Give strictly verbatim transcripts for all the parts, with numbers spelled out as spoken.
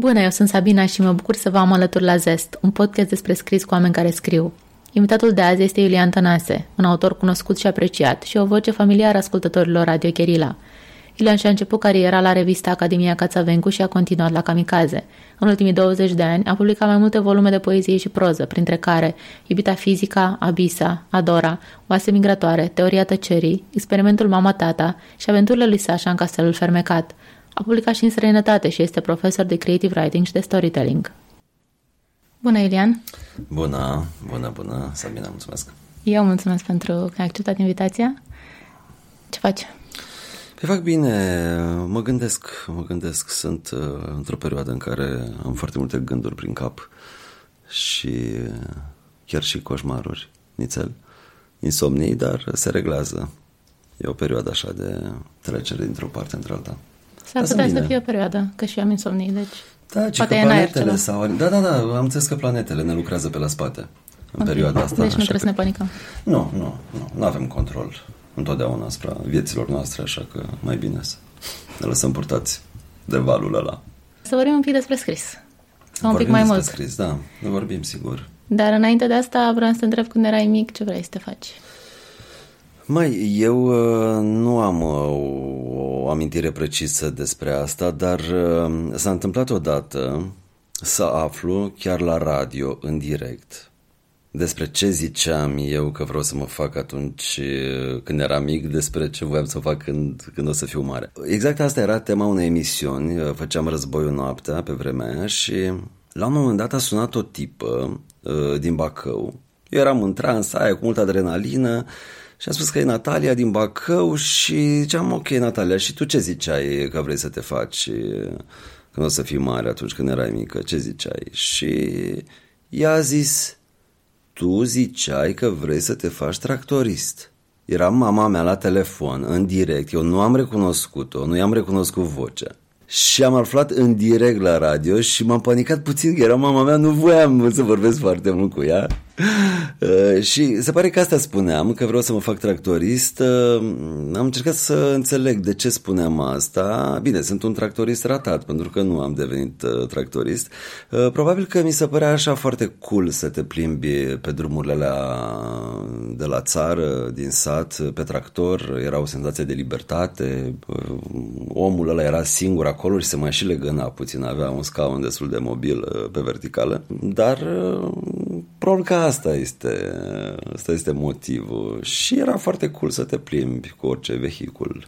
Bună, eu sunt Sabina și mă bucur să vă am alături la Zest, un podcast despre scris cu oameni care scriu. Invitatul de azi este Iulian Tănase, un autor cunoscut și apreciat și o voce familiară ascultătorilor Radio Gerila. Iulian și-a început cariera la revista Academia Cațavencu și a continuat la Kamikaze. În ultimii douăzeci de ani a publicat mai multe volume de poezie și proză, printre care Iubita Fizica, Abisa, Adora, Oase Migratoare, Teoria Tăcerii, Experimentul Mama-Tata și Aventurile lui Sașa în Castelul Fermecat. A publicat și în străinătate și este profesor de Creative Writing și de Storytelling. Bună, Iulian! Bună, bună, bună! Sabina, mulțumesc! Eu mulțumesc pentru că ai acceptat invitația. Ce faci? Păi fac bine, mă gândesc, mă gândesc, sunt uh, într-o perioadă în care am foarte multe gânduri prin cap și chiar și coșmaruri, nițel, insomnii, dar se reglează. E o perioadă așa de trecere dintr-o parte într-alta. S-ar da, putea să fie o perioadă, că și eu am insomnii, deci da, poate e în aer ceva. Sau... Da, da, da, am înțeles că planetele ne lucrează pe la spate în okay. perioada asta. Deci nu trebuie că... să ne panicăm. Nu, nu, nu, nu avem control întotdeauna asupra vieților noastre, așa că mai bine să ne lăsăm purtați de valul ăla. Să vorbim un pic despre scris. Sau un pic mai mult. Scris, da, ne vorbim sigur. Dar înainte de asta vreau să te întreb, când erai mic, ce vrei să te faci? Mai eu nu am o amintire precisă despre asta, dar s-a întâmplat odată să aflu chiar la radio, în direct, despre ce ziceam eu că vreau să mă fac atunci când eram mic, despre ce voiam să fac când, când o să fiu mare. Exact asta era tema unei emisiuni, făceam Războiul noaptea pe vremea aia și la un moment dat a sunat o tipă din Bacău. Eu eram în transa aia cu multă adrenalină. Și a spus că e Natalia din Bacău și ziceam, ok, Natalia, și tu ce ziceai că vrei să te faci când o să fii mare atunci când erai mică? Ce ziceai? Și ea a zis, tu ziceai că vrei să te faci tractorist. Era mama mea la telefon, în direct, eu nu am recunoscut-o, nu i-am recunoscut vocea. Și am aflat în direct la radio și m-am panicat puțin, că era mama mea, nu voiam să vorbesc foarte mult cu ea. Uh, și se pare că asta spuneam, că vreau să mă fac tractorist. Uh, am încercat să înțeleg de ce spuneam asta. Bine, sunt un tractorist ratat, pentru că nu am devenit uh, tractorist. Uh, probabil că mi se părea așa foarte cool să te plimbi pe drumurile alea de la țară, din sat, pe tractor. Era o senzație de libertate. Uh, omul ăla era singur acolo și se mai și legăna puțin. Avea un scaun destul de mobil uh, pe verticală. Dar uh, probabil că Asta este, asta este motivul și era foarte cool să te plimbi cu orice vehicul.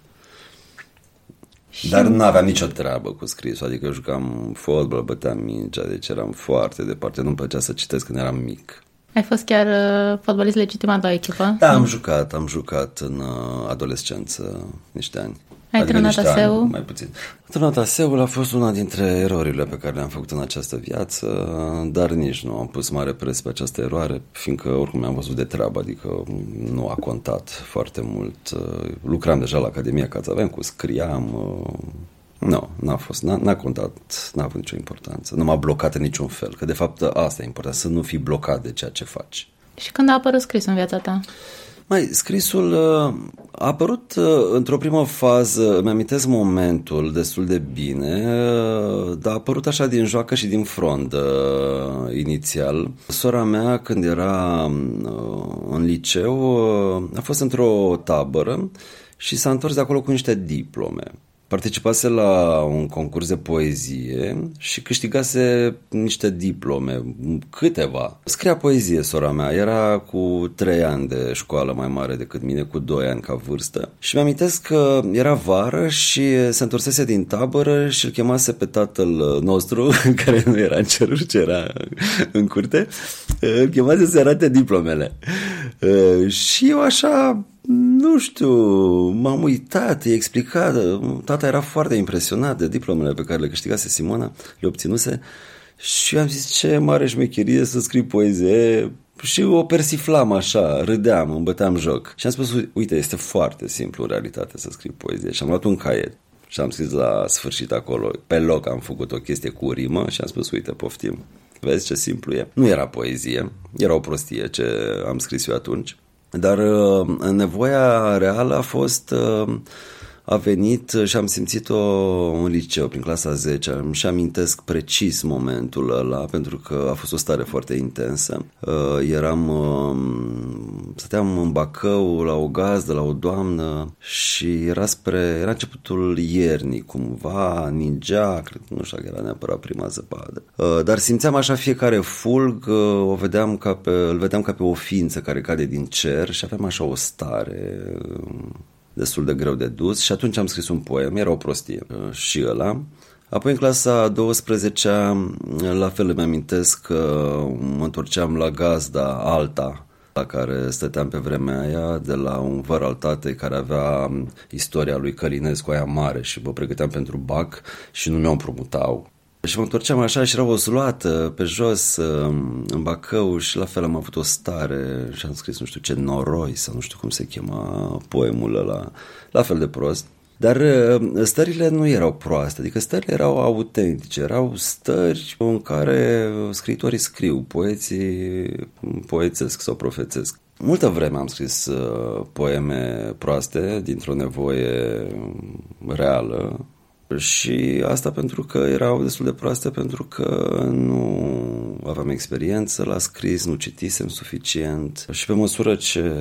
Dar nu aveam nicio treabă cu scrisul, adică eu jucam fotbal, băteam mingea, deci eram foarte departe, nu-mi plăcea să citesc când eram mic. Ai fost chiar uh, fotbalist legitimat la echipă? Da, am jucat, am jucat în uh, adolescență niște ani. Ai adică terminat ASE-ul? Mai puțin. Terminat ASE-ul a fost una dintre erorile pe care le-am făcut în această viață, dar nici nu am pus mare preț pe această eroare, fiindcă oricum mi-am văzut de treabă, adică nu a contat foarte mult. Lucram deja la Academia Cațavencu, scriam... Nu, n-a fost, n-a, n-a contat, n-a avut nicio importanță, nu m-a blocat în niciun fel, că de fapt asta e important, să nu fii blocat de ceea ce faci. Și când a apărut scrisul în viața ta? Mai, scrisul a apărut într-o primă fază, îmi amintesc momentul destul de bine, dar a apărut așa din joacă și din frondă inițial. Sora mea, când era în liceu, a fost într-o tabără și s-a întors de acolo cu niște diplome. Participase la un concurs de poezie și câștigase niște diplome, câteva. Scria poezie sora mea, era cu trei ani de școală mai mare decât mine, cu doi ani ca vârstă. Și mi-am amintesc că era vară și se întorsese din tabără și îl chemase pe tatăl nostru, care nu era în ceruri, ci era în curte, îl chemase să arate diplomele. Și eu așa... Nu știu, m-am uitat, i-a explicat, tata era foarte impresionat de diplomele pe care le câștigase Simona, le obținuse și am zis ce mare șmecherie să scriu poezie și o persiflam așa, râdeam, îmi băteam joc și am spus, uite, este foarte simplu în realitate să scriu poezie și am luat un caiet și am scris la sfârșit acolo, pe loc am făcut o chestie cu rimă și am spus, uite, poftim, vezi ce simplu e. Nu era poezie, era o prostie ce am scris eu atunci. Dar nevoia reală a fost a venit și am simțit-o în liceu, prin clasa a zecea. Îmi amintesc precis momentul ăla, pentru că a fost o stare foarte intensă. Eram, stăteam în Bacău, la o gazdă, la o doamnă, și era spre, era începutul iernii, cumva, ningea, cred că nu știu dacă era neapărat prima zăpadă. Dar simțeam așa fiecare fulg, o vedeam ca pe, îl vedeam ca pe o ființă care cade din cer și aveam așa o stare destul de greu de dus, și atunci am scris un poem, era o prostie și ăla. Apoi în clasa a douăsprezecea, la fel îmi amintesc că mă întorceam la gazda alta la care stăteam pe vremea aia, de la un văr al tatei care avea istoria lui Călinescu aia mare și mă pregăteam pentru bac și nu mi-o împrumutau. Și mă întorceam așa și era o zluată pe jos în Bacău și la fel am avut o stare și am scris nu știu ce, noroi sau nu știu cum se chema poemul ăla, la fel de prost. Dar stările nu erau proaste, adică stările erau autentice, erau stări în care scriitorii scriu, poeții poețesc sau profețesc. Multă vreme am scris poeme proaste dintr-o nevoie reală. Și asta pentru că erau destul de proaste, pentru că nu aveam experiență la scris, nu citisem suficient. Și pe măsură ce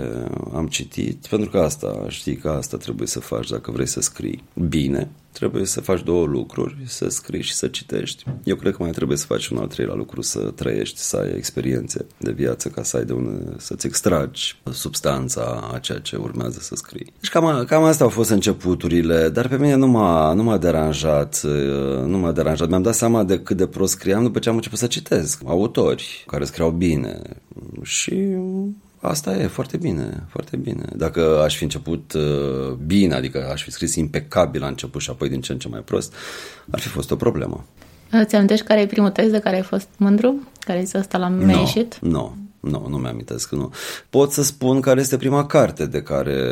am citit, pentru că asta, știi că asta trebuie să faci dacă vrei să scrii bine, trebuie să faci două lucruri, să scrii și să citești. Eu cred că mai trebuie să faci un al treilea lucru, să trăiești, să ai experiențe de viață, ca să ai de unde să-ți extragi substanța a ceea ce urmează să scrii. Deci cam, cam astea au fost începuturile, dar pe mine nu m-a, nu m-a deranjat, nu m-a deranjat. Mi-am dat seama de cât de prost scriam după ce am început să citesc autori care scriau bine și... Asta e, foarte bine, foarte bine. Dacă aș fi început uh, bine, adică aș fi scris impecabil la început și apoi din ce în ce mai prost, ar fi fost o problemă. Îți amintești care e primul text de care ai fost mândru? Care este ăsta la mine no, ieșit? Nu, no, nu, no, nu mi-amintesc, nu. Pot să spun care este prima carte de care,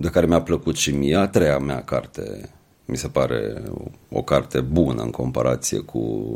de care mi-a plăcut și mie, a treia mea carte. Mi se pare o, o carte bună în comparație cu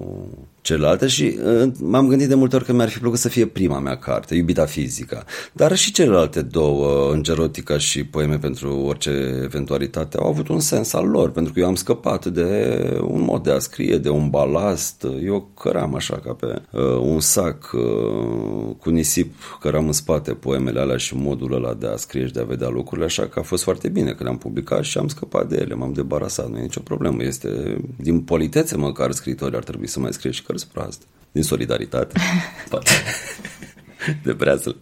celelalte și uh, m-am gândit de multe ori că mi-ar fi plăcut să fie prima mea carte, Iubita Fizica. Dar și celelalte două, Îngerotica și Poeme pentru orice eventualitate, au avut un sens al lor, pentru că eu am scăpat de un mod de a scrie, de un balast. Eu căram așa ca pe uh, un sac uh, cu nisip, căram în spate poemele alea și modul ăla de a scrie și de a vedea lucrurile, așa că a fost foarte bine că le-am publicat și am scăpat de ele, m-am debarasat, nu e nicio problemă. Este, din politețe măcar, scriitorii ar trebui să mai scrie și proaste. Din solidaritate. Poate. De breazlă.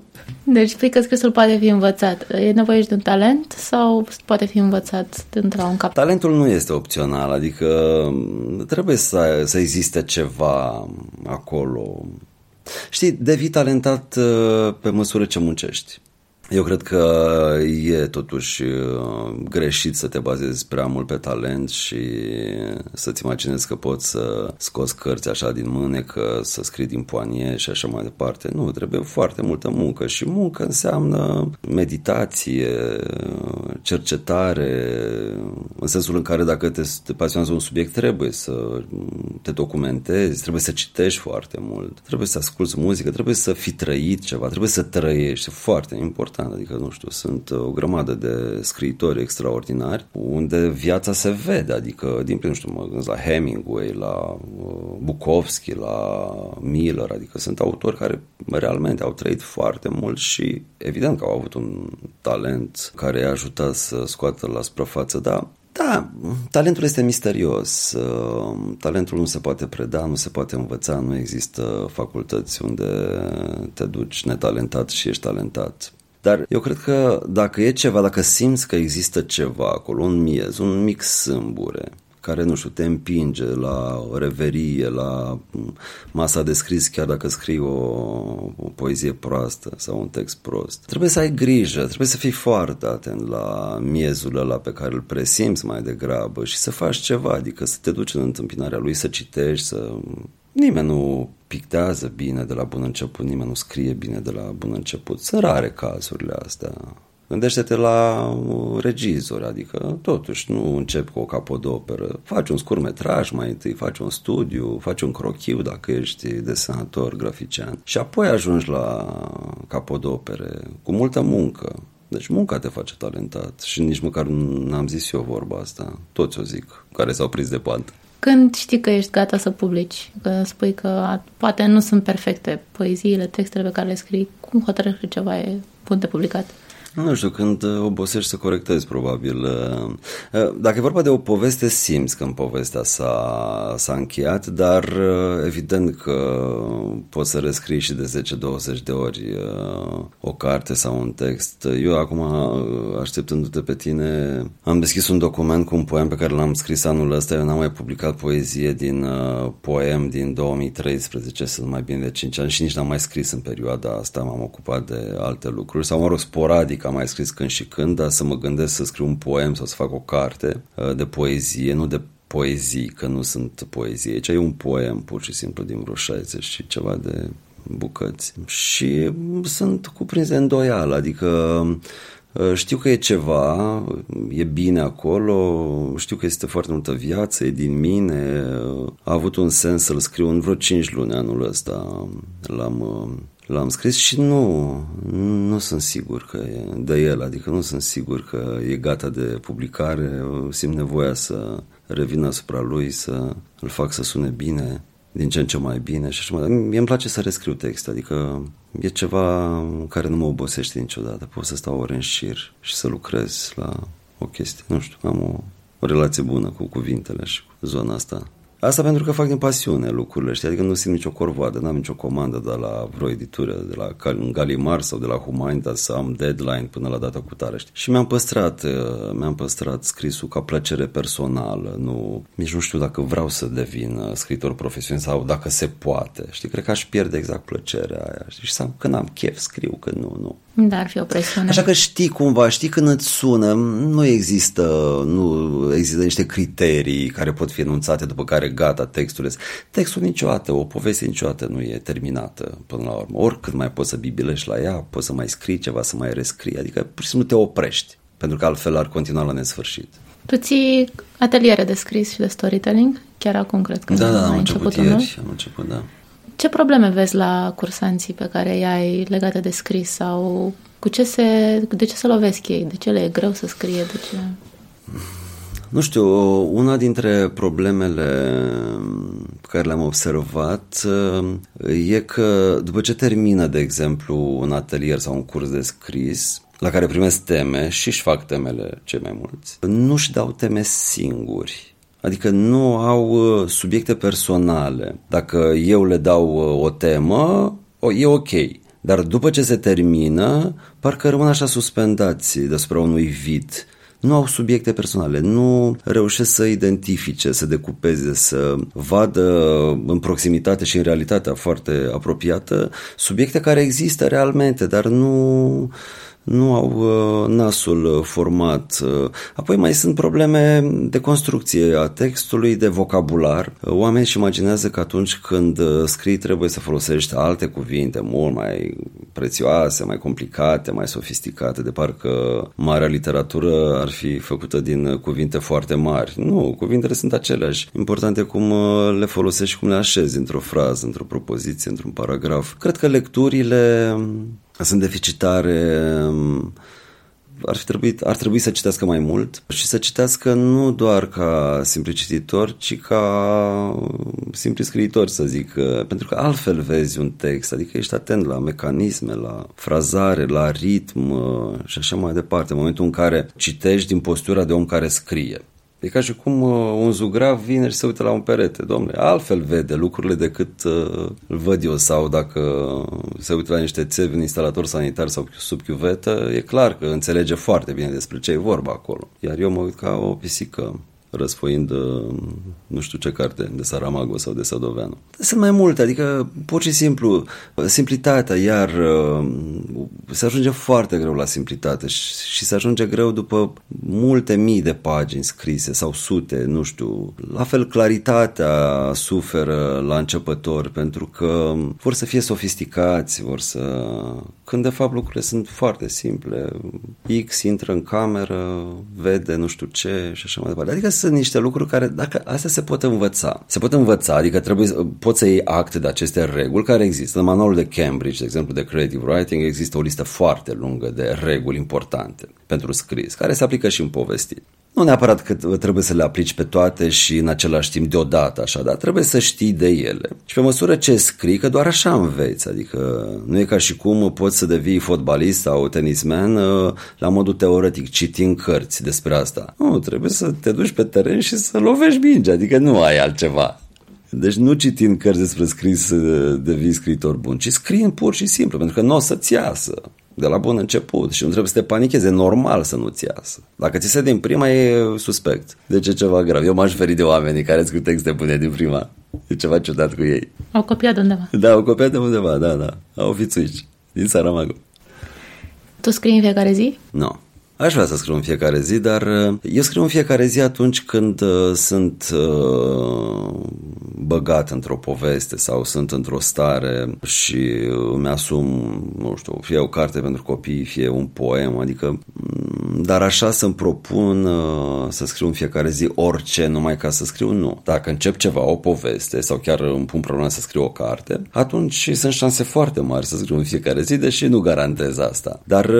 Deci, cred că scrisul poate fi învățat. E nevoie și de un talent sau poate fi învățat dintr-un cap? Talentul nu este opțional, adică trebuie să, să existe ceva acolo. Știi, devii talentat pe măsură ce muncești. Eu cred că e totuși greșit să te bazezi prea mult pe talent și să-ți imaginezi că poți să scoți cărți așa din mânecă, să scrii din poanie și așa mai departe. Nu, trebuie foarte multă muncă și muncă înseamnă meditație, cercetare, în sensul în care dacă te, te pasionează un subiect trebuie să te documentezi, trebuie să citești foarte mult, trebuie să asculți muzică, trebuie să fi trăit ceva, trebuie să trăiești, foarte important. Adică, nu știu, sunt o grămadă de scriitori extraordinari unde viața se vede, adică din plin, nu știu, mă gândesc la Hemingway, la Bukowski, la Miller, adică sunt autori care realmente au trăit foarte mult și evident că au avut un talent care i-a ajutat să scoată la suprafață, dar da, talentul este misterios, talentul nu se poate preda, nu se poate învăța, nu există facultăți unde te duci netalentat și ești talentat. Dar eu cred că dacă e ceva, dacă simți că există ceva acolo, un miez, un mic sâmbure, care, nu știu, te împinge la o reverie, la masa de scris, chiar dacă scrii o, o poezie proastă sau un text prost. Trebuie să ai grijă, trebuie să fii foarte atent la miezul ăla pe care îl presimți mai degrabă și să faci ceva, adică să te duci în întâmpinarea lui, să citești, să... Nimeni nu pictează bine de la bun început, nimeni nu scrie bine de la bun început. Sunt rare cazurile astea. Gândește-te la regizori, adică totuși nu începi cu o capodoperă. Faci un scurtmetraj mai întâi, faci un studiu, faci un crochiu dacă ești desenator, grafician. Și apoi ajungi la capodopere, cu multă muncă. Deci munca te face talentat și nici măcar n-am zis eu vorba asta. Toți o zic, care s-au prins de pantă. Când știi că ești gata să publici, că spui că poate nu sunt perfecte poeziile, textele pe care le scrii, cum hotărăști că ceva e bun de publicat? Nu știu, când obosești să corectezi, probabil. Dacă e vorba de o poveste, simți când povestea s-a, s-a încheiat, dar evident că poți să rescrii și de zece douăzeci de ori o carte sau un text. Eu acum, așteptându-te pe tine, am deschis un document cu un poem pe care l-am scris anul ăsta. Eu n-am mai publicat poezie din poem din două mii treisprezece, sunt mai bine de cinci ani și nici n-am mai scris în perioada asta. M-am ocupat de alte lucruri sau, mă rog, sporadic. Am mai scris când și când, dar să mă gândesc să scriu un poem sau să fac o carte de poezie, nu de poezii, că nu sunt poezie. Aici e un poem pur și simplu din vreo șaizeci și ceva de bucăți. Și sunt cuprins de îndoială, adică știu că e ceva, e bine acolo, știu că este foarte multă viață, e din mine, a avut un sens să-l scriu. În vreo cinci luni anul ăsta l-am... L-am scris și nu, nu sunt sigur că e de el, adică nu sunt sigur că e gata de publicare, simt nevoia să revin asupra lui, să îl fac să sune bine, din ce în ce mai bine și așa. Mie îmi place să rescriu text, adică e ceva care nu mă obosește niciodată, pot să stau ore în șir și să lucrez la o chestie, nu știu, am o, o relație bună cu cuvintele și cu zona asta. Asta pentru că fac din pasiune lucrurile, știi? Adică nu simt nicio corvoadă, n-am nicio comandă de la vreo editură, de la Galimar sau de la Humanitas să am deadline până la data cu tare, știi? Și mi-am păstrat, mi-am păstrat scrisul ca plăcere personală, nu, nici nu știu dacă vreau să devin scriitor profesionist sau dacă se poate, știi? Cred că aș pierde exact plăcerea aia, știi? Și sau când am chef, scriu, că nu, nu. Dar ar fi o presiune. Așa că știi cumva, știi când îți sună, nu există, nu există niște criterii care pot fi enunțate după care gata, textul este. Textul niciodată, o poveste niciodată nu e terminată până la urmă. Oricând mai poți să bibilești la ea, poți să mai scrii ceva, să mai rescrii, adică pur și simplu te oprești, pentru că altfel ar continua la nesfârșit. Tu ții ateliere de scris și de storytelling, chiar acum cred că. Da, da, am început ieri, am început, da. Ce probleme vezi la cursanții pe care i-ai legate de scris sau cu ce se, de ce se lovesc ei? De ce le e greu să scrie? De ce... Nu știu, una dintre problemele pe care le-am observat e că după ce termină, de exemplu, un atelier sau un curs de scris la care primesc teme și își fac temele cei mai mulți, nu-și dau teme singuri. Adică nu au subiecte personale. Dacă eu le dau o temă, e ok. Dar după ce se termină, parcă rămân așa suspendați deasupra unui vid. Nu au subiecte personale, nu reușesc să identifice, să decupeze, să vadă în proximitate și în realitatea foarte apropiată subiecte care există realmente, dar nu... nu au nasul format. Apoi mai sunt probleme de construcție a textului, de vocabular. Oamenii își imaginează că atunci când scrii trebuie să folosești alte cuvinte mult mai prețioase, mai complicate, mai sofisticate, de parcă marea literatură ar fi făcută din cuvinte foarte mari. Nu, cuvintele sunt aceleași. Important e cum le folosești și cum le așezi într-o frază, într-o propoziție, într-un paragraf. Cred că lecturile... sunt deficitare, ar fi trebuit, ar trebui să citească mai mult și să citească nu doar ca simpli cititori, ci ca simpli scriitori, să zic, pentru că altfel vezi un text, adică ești atent la mecanisme, la frazare, la ritm și așa mai departe, în momentul în care citești din postura de om care scrie. E ca și cum un zugrav vine și se uită la un perete. Dom'le, altfel vede lucrurile decât uh, îl văd eu, sau dacă se uită la niște țevi în instalator sanitar sau sub chiuvetă, e clar că înțelege foarte bine despre ce e vorba acolo. Iar eu mă uit ca o pisică răsfoind uh, nu știu ce carte de Saramago sau de Sadoveanu. Sunt mai multe, adică pur și simplu simplitatea, iar uh, se ajunge foarte greu la simplitate și, și se ajunge greu după multe mii de pagini scrise sau sute, nu știu. La fel claritatea suferă la începători pentru că vor să fie sofisticați, vor să... când de fapt lucrurile sunt foarte simple. X intră în cameră, vede nu știu ce și așa mai departe. Adică sunt niște lucruri care, dacă astea se pot învăța, se pot învăța, adică trebuie, poți să iei acte de aceste reguli care există. În manualul de Cambridge, de exemplu, de Creative Writing, există o listă foarte lungă de reguli importante pentru scris, care se aplică și în povestiri. Nu neapărat că trebuie să le aplici pe toate și în același timp deodată, așa, dar trebuie să știi de ele. Și pe măsură ce scrii, că doar așa înveți, adică nu e ca și cum poți să devii fotbalist sau tenisman la modul teoretic, citind cărți despre asta. Nu, trebuie să te duci pe teren și să lovești mingea, adică nu ai altceva. Deci nu citind cărți despre scris devii scriitor bun, ci scriind pur și simplu, pentru că nu o să-ți iasă de la bun început și nu trebuie să te panichezi, e normal să nu-ți iasă. Dacă ți se din prima, e suspect. Deci e ceva grav. Eu m-aș feri de oamenii care scriu texte bune din prima. E ceva ciudat cu ei. Au copiat de undeva. Da, au copiat de undeva, da, da. Au ofițuici din Saramago. Tu scrii în fiecare zi? Nu. No. Aș vrea să scriu în fiecare zi, dar eu scriu în fiecare zi atunci când sunt băgat într-o poveste sau sunt într-o stare și îmi asum, nu știu, fie o carte pentru copii, fie un poem, adică, dar așa să-mi propun să scriu în fiecare zi orice, numai ca să scriu, nu. Dacă încep ceva, o poveste sau chiar îmi pun problema să scriu o carte, atunci sunt șanse foarte mari să scriu în fiecare zi, deși nu garantez asta. Dar,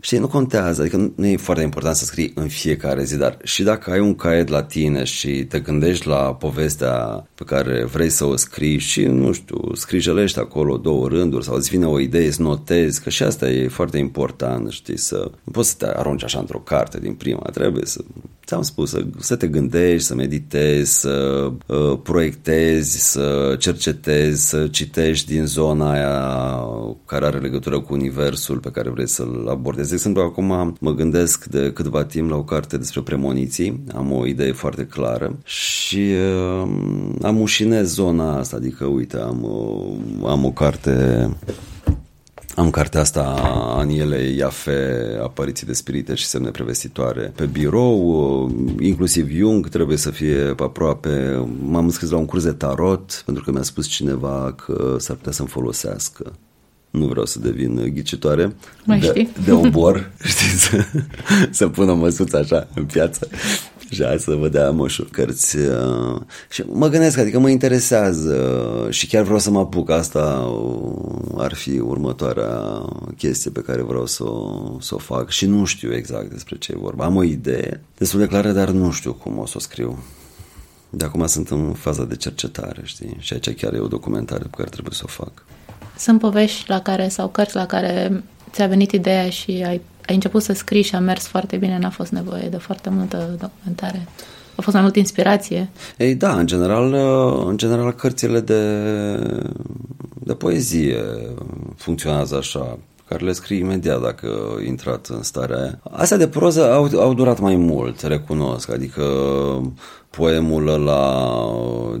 știi, nu contează, adică nu e foarte important să scrii în fiecare zi, dar și dacă ai un caiet la tine și te gândești la povestea pe care vrei să o scrii și, nu știu, scrijelești acolo două rânduri sau îți vine o idee, îți notezi, că și asta e foarte important, știi, să nu poți să te arunci așa într-o carte din prima, trebuie să, ți-am spus, să, să te gândești, să meditezi, să uh, proiectezi, să cercetezi, să citești din zona aia care are legătură cu universul pe care vrei să-l abordezi. De exemplu, acum mă gândesc de câtva timp la o carte despre premoniții, am o idee foarte clară și uh, am ușinez zona asta, adică uite, am, uh, am o carte, am cartea asta a Anielei Jaffé, Apariții de spirite și semne prevestitoare pe birou, uh, inclusiv Jung trebuie să fie aproape, m-am înscris la un curs de tarot pentru că mi-a spus cineva că s-ar putea să-mi folosească. Nu vreau să devin ghicitoare de, de obor, știi, să, să pun o măsuță așa în piață și hai să vă dea moșul cărți. Și mă gândesc, adică mă interesează și chiar vreau să mă apuc. Asta ar fi următoarea chestie pe care vreau să o, să o fac și nu știu exact despre ce e vorba. Am o idee destul de clară, dar nu știu cum o să o scriu. De acum sunt în faza de cercetare, știi, și aici chiar e o documentare pe care trebuie să o fac. Sunt povești la care, sau cărți la care ți-a venit ideea și ai, ai început să scrii și a mers foarte bine, n-a fost nevoie de foarte multă documentare? A fost mai multă inspirație? Ei, da, în general, în general cărțile de, de poezie funcționează așa, care le scrii imediat dacă ai intrat în starea aia. Astea de proză au, au durat mai mult, recunosc, adică poemul ăla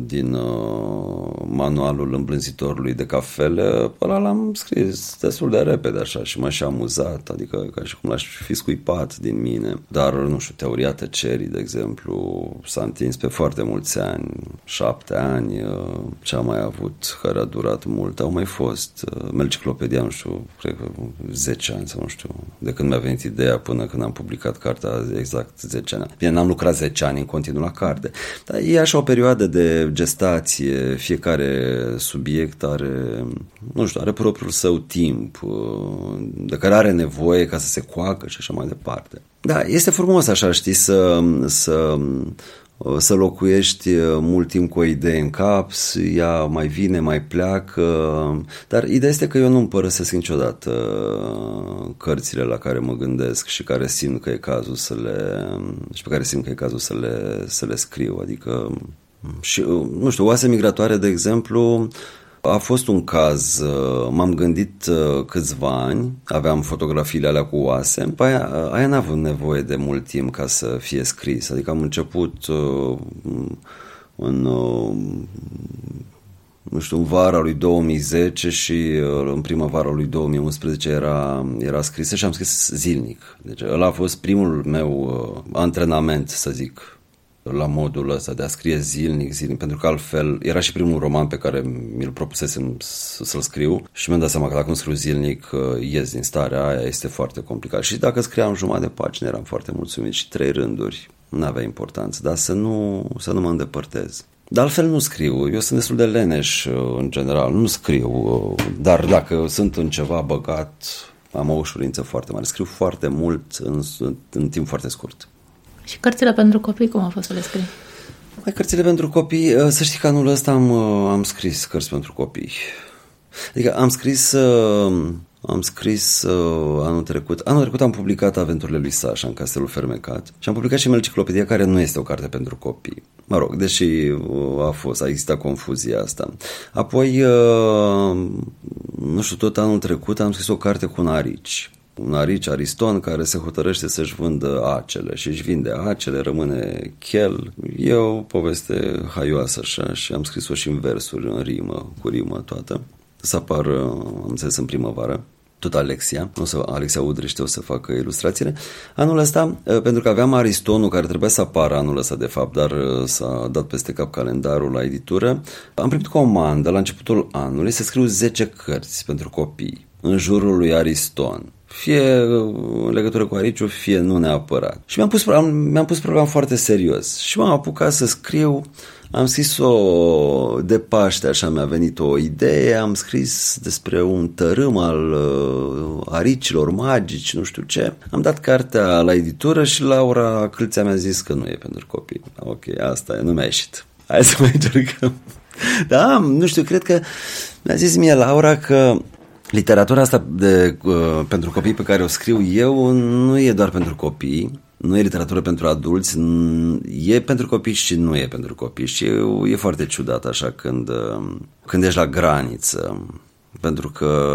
din uh, manualul îmblânzitorului de cafele, ăla l-am scris destul de repede așa și m-a și amuzat, adică ca și cum l-aș fi scuipat din mine. Dar, nu știu, Teoria Tăcerii, de exemplu, s-a întins pe foarte mulți ani, șapte ani, uh, ce-a mai avut, care a durat mult, au mai fost. Uh, Melciclopedia, nu știu, cred că zece ani sau nu știu, de când mi-a venit ideea până când am publicat cartea, exact zece ani. Bine, n-am lucrat zece ani în continuu la carte. Dar e așa o perioadă de gestație, fiecare subiect are, nu știu, are propriul său timp de care are nevoie ca să se coacă și așa mai departe. Da, este frumos așa, știi, să, să, să locuiești mult timp cu o idee în cap, ea mai vine, mai pleacă, dar ideea este că eu nu îmi părăsesc niciodată cărțile la care mă gândesc și care simt că e cazul să le, și pe care simt că e cazul să le, să le scriu, adică și, nu știu, Oase Migratoare, de exemplu, a fost un caz, m-am gândit câțiva ani, aveam fotografiile alea cu oase, după aia, aia n-a avut nevoie de mult timp ca să fie scris, adică am început uh, în, uh, nu știu, în vara lui două mii zece și uh, în primăvara lui două mii unsprezece era, era scrisă și am scris zilnic, deci ăla a fost primul meu uh, antrenament, să zic, la modul ăsta de a scrie zilnic, zilnic, pentru că altfel era și primul roman pe care mi-l propusesem să-l scriu și mi-am dat seama că dacă nu scriu zilnic ies din starea aia, este foarte complicat. Și dacă scriam jumătate de pagină eram foarte mulțumit și trei rânduri n-avea importanță, dar să nu, să nu mă îndepărtez. Dar altfel nu scriu, eu sunt destul de leneș în general, nu scriu, dar dacă sunt în ceva băgat, am o ușurință foarte mare. Scriu foarte mult în, în timp foarte scurt. Și cărțile pentru copii, cum a fost să le scrii? Mai cărțile pentru copii, să știi că anul ăsta am, am scris cărți pentru copii. Adică am scris, am scris anul trecut, anul trecut am publicat Aventurile lui Sașa în Castelul Fermecat și am publicat și Melciclopedia, care nu este o carte pentru copii. Mă rog, deși a fost, a existat confuzia asta. Apoi, nu știu, tot anul trecut am scris o carte cu narici. Un arici, Ariston, care se hotărăște să-și vândă acele și își vinde acele, rămâne chel. E o poveste haioasă așa și am scris-o și în versuri, în rimă, cu rimă toată. Să apar, am înțeles, în primăvară. Tot Alexia, o să, Alexia Udriște o să facă ilustrațiile. Anul ăsta, pentru că aveam Aristonul, care trebuia să apară anul ăsta de fapt, dar s-a dat peste cap calendarul la editură, am primit comandă la începutul anului să scriu zece cărți pentru copii în jurul lui Ariston. Fie în legătură cu ariciul, fie nu neapărat. Și mi-am pus, am, mi-am pus program foarte serios. Și m-am apucat să scriu, am scris-o de Paște, așa mi-a venit o idee, am scris despre un tărâm al uh, aricilor magici, nu știu ce. Am dat cartea la editură și Laura Câlțea mi-a zis că nu e pentru copii. Ok, asta e, nu mi-a ieșit. Hai să mai încercăm. Da, nu știu, cred că mi-a zis mie Laura că literatura asta de, uh, pentru copii pe care o scriu eu nu e doar pentru copii, nu e literatură pentru adulți, e pentru copii și nu e pentru copii și e, e foarte ciudat așa când, când ești la graniță, pentru că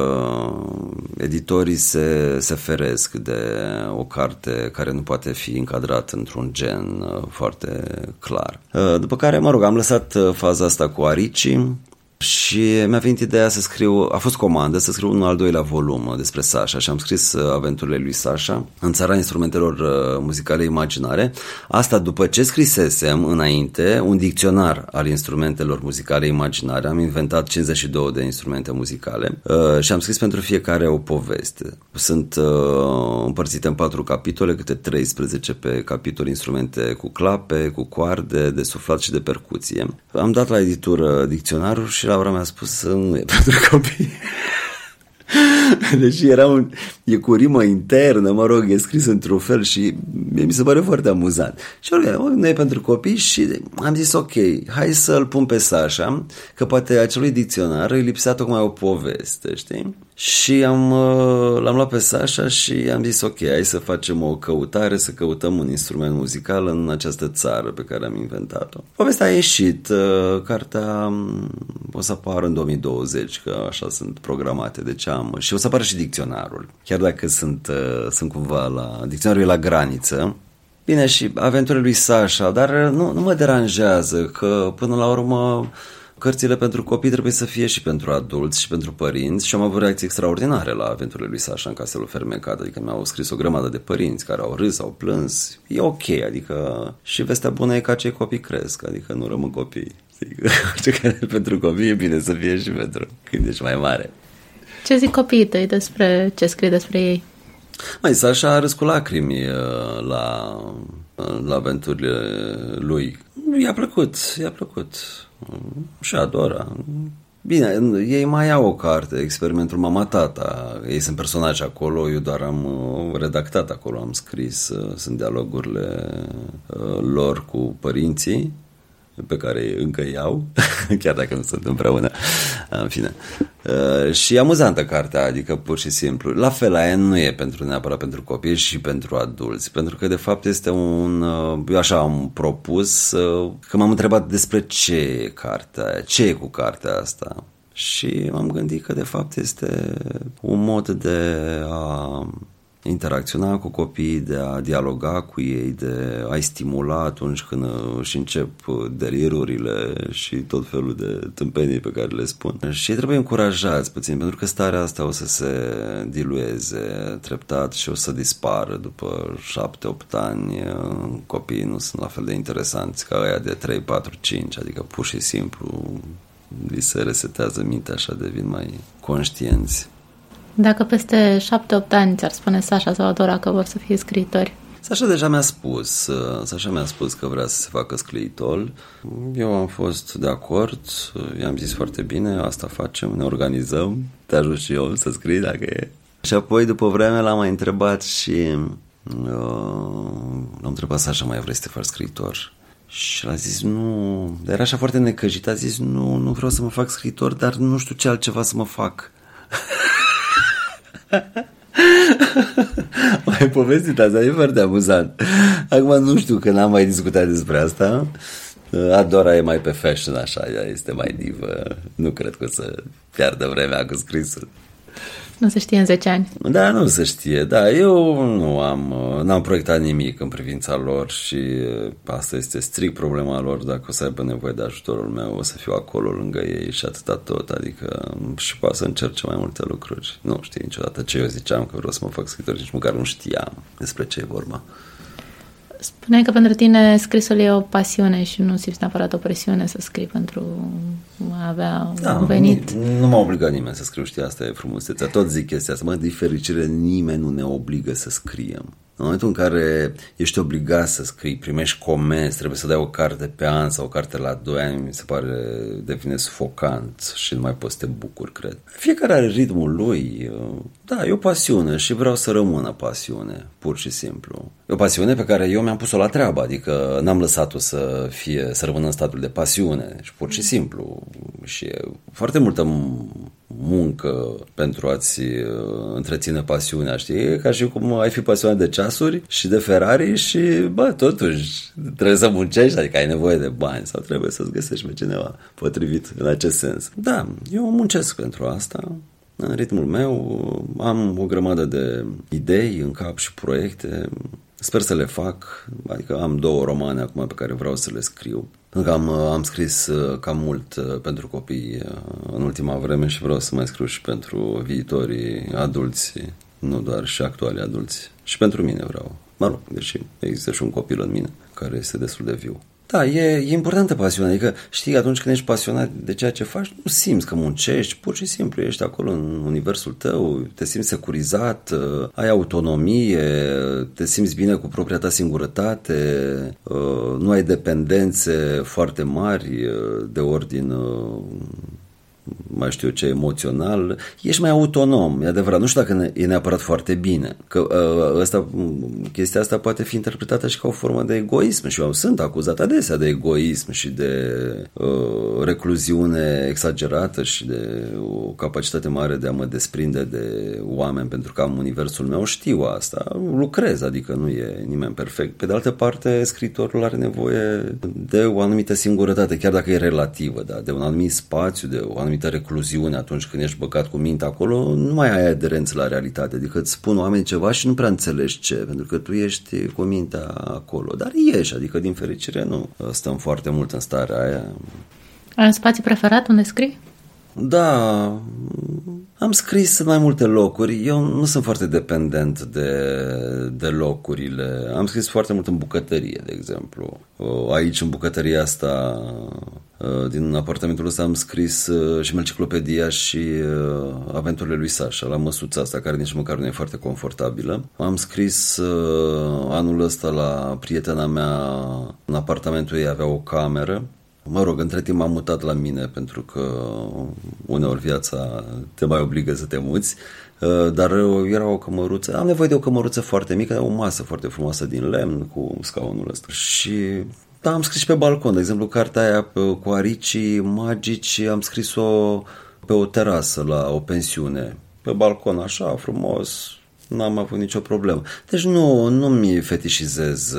editorii se, se feresc de o carte care nu poate fi încadrată într-un gen foarte clar. Uh, după care, mă rog, am lăsat faza asta cu aricii. Și mi-a venit ideea să scriu, a fost comandă să scriu unul al doilea volum despre Sașa și am scris Aventurile lui Sașa în țara instrumentelor muzicale imaginare. Asta după ce scrisesem înainte un dicționar al instrumentelor muzicale imaginare, am inventat cincizeci și două de instrumente muzicale și am scris pentru fiecare o poveste. Sunt împărțite în patru capitole, câte treisprezece pe capitol, instrumente cu clape, cu coarde, de suflat și de percuție. Am dat la editură dicționarul și Laura mi-a spus să nu e pentru copii. Deși era un... E cu rimă internă, mă rog, e scris într-un fel și mi se pare foarte amuzant. Și oricum, nu e pentru copii și am zis ok, hai să-l pun pe Sașa, că poate acelui dicționar îi lipsea tocmai o poveste, știi? Și am, l-am luat pe Sașa și am zis ok, hai să facem o căutare, să căutăm un instrument muzical în această țară pe care am inventat-o. Povestea a ieșit, cartea o să apară în două mii douăzeci, că așa sunt programate, deci am, și o să apară și dicționarul. Chiar dacă sunt, sunt cumva la... Dicționarul e la graniță. Bine, și Aventurile lui Sașa, dar nu, nu mă deranjează că până la urmă cărțile pentru copii trebuie să fie și pentru adulți și pentru părinți și am avut reacții extraordinare la Aventurile lui Sașa în Castelul Fermecat, adică mi-au scris o grămadă de părinți care au râs, au plâns. E ok, adică și vestea bună e că acei copii cresc, adică nu rămân copii. Pentru copii e bine să fie și pentru când ești mai mare. Ce zic copiii tăi despre ce scrii despre ei? Mai Sașa a râs cu lacrimi la, la aventurile lui. I-a plăcut, i-a plăcut. Și Adora. Bine, ei mai au o carte, Experimentul Mama-Tata. Ei sunt personaje acolo, eu doar am redactat acolo, am scris. Sunt dialogurile lor cu părinții, pe care încă iau, chiar dacă nu sunt împreună, în fine. Uh, și e amuzantă cartea, adică pur și simplu. La fel, aia nu e pentru neapărat pentru copii și pentru adulți, pentru că de fapt este un... Uh, eu așa am propus, uh, că m-am întrebat despre ce e cartea aia, ce e cu cartea asta. Și m-am gândit că de fapt este un mod de a interacționa cu copiii, de a dialoga cu ei, de a-i stimula atunci când își încep delirurile și tot felul de tâmpenii pe care le spun. Și ei trebuie încurajați puțin, pentru că starea asta o să se dilueze treptat și o să dispară după șapte opt ani. Copiii nu sunt la fel de interesanți ca aia de trei patru cinci, adică pur și simplu li se resetează mintea, așa devin mai conștienți. Dacă peste șapte opt ani ți-ar spune Sașa sau Adora că vor să fie scriitori, Sașa deja mi-a spus, Sașa mi-a spus că vrea să se facă scleitol. Eu am fost de acord, i-am zis foarte bine, asta facem, ne organizăm, te ajut și eu să scrii dacă e. Și apoi după vreme l-am mai întrebat și uh, l-am întrebat Sașa, mai vrei să te faci scriitor? Și l-a zis nu, dar era așa foarte necăjit, a zis nu, nu vreau să mă fac scriitor, dar nu știu ce altceva să mă fac. Mai povestit asta, e foarte amuzant. Acum nu știu, că n-am mai discutat despre asta. Adora e mai pe fashion așa, este mai divă, nu cred că o să piardă vremea cu scrisul. Nu se știe în zece ani. Da, nu se știe, da, eu nu am, n-am proiectat nimic în privința lor și asta este strict problema lor. Dacă o să aibă nevoie de ajutorul meu, o să fiu acolo lângă ei și atâta tot, adică și poate să încerce mai multe lucruri. Nu știi niciodată ce eu ziceam că vreau să mă fac scriitor, nici măcar nu știam despre ce e vorba. Spuneai că pentru tine scrisul e o pasiune și nu simți neapărat o presiune să scrii pentru a avea da, un venit. Nu, nu m-a obligat nimeni să scriu, știi, asta e frumusețea. Tot zic chestia asta, mă, din fericire nimeni nu ne obligă să scriem. În momentul în care ești obligat să scrii, primești comenzi, trebuie să dai o carte pe an sau o carte la doi ani, mi se pare, devine sufocant și nu mai poți să te bucuri, cred. Fiecare are ritmul lui. Da, e o pasiune și vreau să rămână pasiune, pur și simplu. E o pasiune pe care eu mi-am pus-o la treabă, adică n-am lăsat-o să fie, să rămână în statul de pasiune, și pur și simplu. Și e foarte multă muncă pentru a-ți întreține pasiunea, știi? Ca și cum ai fi pasionat de ceasuri și de Ferrari și, bă, totuși trebuie să muncești, adică ai nevoie de bani sau trebuie să-ți găsești pe cineva potrivit în acest sens. Da, eu muncesc pentru asta, în ritmul meu, am o grămadă de idei în cap și proiecte, sper să le fac, adică am două romane acum pe care vreau să le scriu. Am, am scris cam mult pentru copii în ultima vreme și vreau să mai scriu și pentru viitorii adulți, nu doar și actualii adulți. Și pentru mine vreau. Mă rog, deși există și un copil în mine care este destul de viu. Da, e, e importantă pasiunea. Adică, știi, atunci când ești pasionat de ceea ce faci, nu simți că muncești, pur și simplu ești acolo în universul tău, te simți securizat, ai autonomie, te simți bine cu propria ta singurătate, nu ai dependențe foarte mari de ordin, mai știu eu ce, emoțional, ești mai autonom, e adevărat, nu știu dacă e neapărat foarte bine, că ăsta, chestia asta poate fi interpretată și ca o formă de egoism și eu sunt acuzat adesea de egoism și de uh, recluziune exagerată și de o capacitate mare de a mă desprinde de oameni pentru că am universul meu, știu asta, lucrez, adică nu e nimeni perfect. Pe de altă parte, scriitorul are nevoie de o anumită singurătate, chiar dacă e relativă, da? De un anumit spațiu, de o anumită recluziune. Atunci când ești băgat cu mintea acolo, nu mai ai aderență la realitate, adică îți spun oamenii ceva și nu prea înțelegi ce, pentru că tu ești cu mintea acolo, dar ieși, adică din fericire nu stăm foarte mult în starea aia. Ai un spațiu preferat unde scrii? Da, am scris în mai multe locuri, eu nu sunt foarte dependent de, de locurile, am scris foarte mult în bucătărie, de exemplu, aici în bucătăria asta, din apartamentul ăsta am scris și Melciclopedia și Aventurile lui Sașa, la măsuța asta, care nici măcar nu e foarte confortabilă. Am scris anul ăsta la prietena mea, în apartamentul ei avea o cameră. Mă rog, între timp m-am mutat la mine pentru că uneori viața te mai obligă să te muți, dar era o cămăruță, am nevoie de o cămăruță foarte mică, o masă foarte frumoasă din lemn cu scaunul ăsta și... Da, am scris pe balcon, de exemplu, cartea aia cu aricii magici, am scris-o pe o terasă la o pensiune, pe balcon, așa, frumos, n-am avut nicio problemă. Deci nu, nu mi fetișizez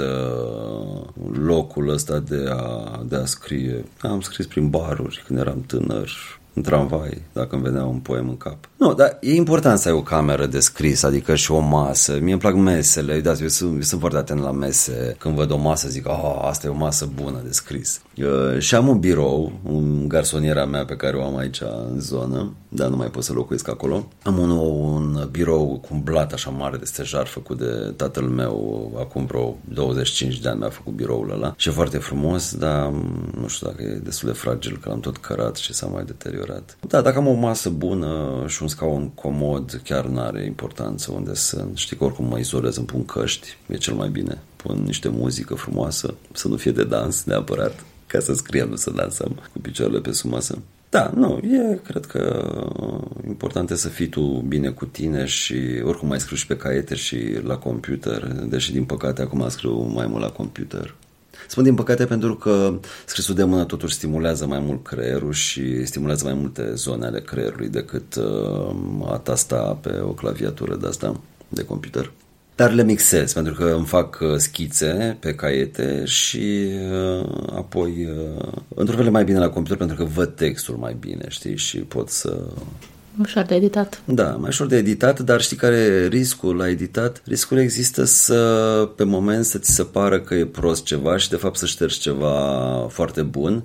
locul ăsta de a, de a scrie. Am scris prin baruri când eram tânăr, în tramvai, dacă îmi venea un poem în cap. Nu, dar e important să ai o cameră de scris, adică și o masă. Mie îmi plac mesele, uitați, eu sunt, eu sunt foarte atent la mese. Când văd o masă zic, oh, asta e o masă bună de scris. Uh, și am un birou, un garsoniera mea pe care o am aici în zonă, dar nu mai pot să locuiesc acolo. Am un, un birou cu un blat așa mare de stejar făcut de tatăl meu, acum vreo douăzeci și cinci de ani mi-a făcut biroul ăla. Și e foarte frumos, dar nu știu dacă e destul de fragil, că l-am tot cărat și s-a mai deteriorat. deteriorat. Da, dacă am o masă bună și un scaun comod, chiar n-are importanță unde sunt. Știi că oricum mă izolez, îmi pun căști, e cel mai bine. Pun niște muzică frumoasă, să nu fie de dans neapărat, ca să scriem, nu să dansăm cu picioarele pe sub masă. Da, nu, e, cred că important e să fii tu bine cu tine și oricum mai scriu și pe caiete și la computer, deși din păcate acum scriu mai mult la computer. Spun din păcate pentru că scrisul de mână totuși stimulează mai mult creierul și stimulează mai multe zone ale creierului decât a tasta pe o claviatură de asta, de computer. Dar le mixez, pentru că îmi fac schițe pe caiete și uh, apoi uh, într-o fel mai bine la computer, pentru că văd textul mai bine, știi, și pot să... Ușor de editat. Da, mai ușor de editat, dar știi care e riscul la editat? Riscul există să, pe moment, să ți se pară că e prost ceva și de fapt să ștergi ceva foarte bun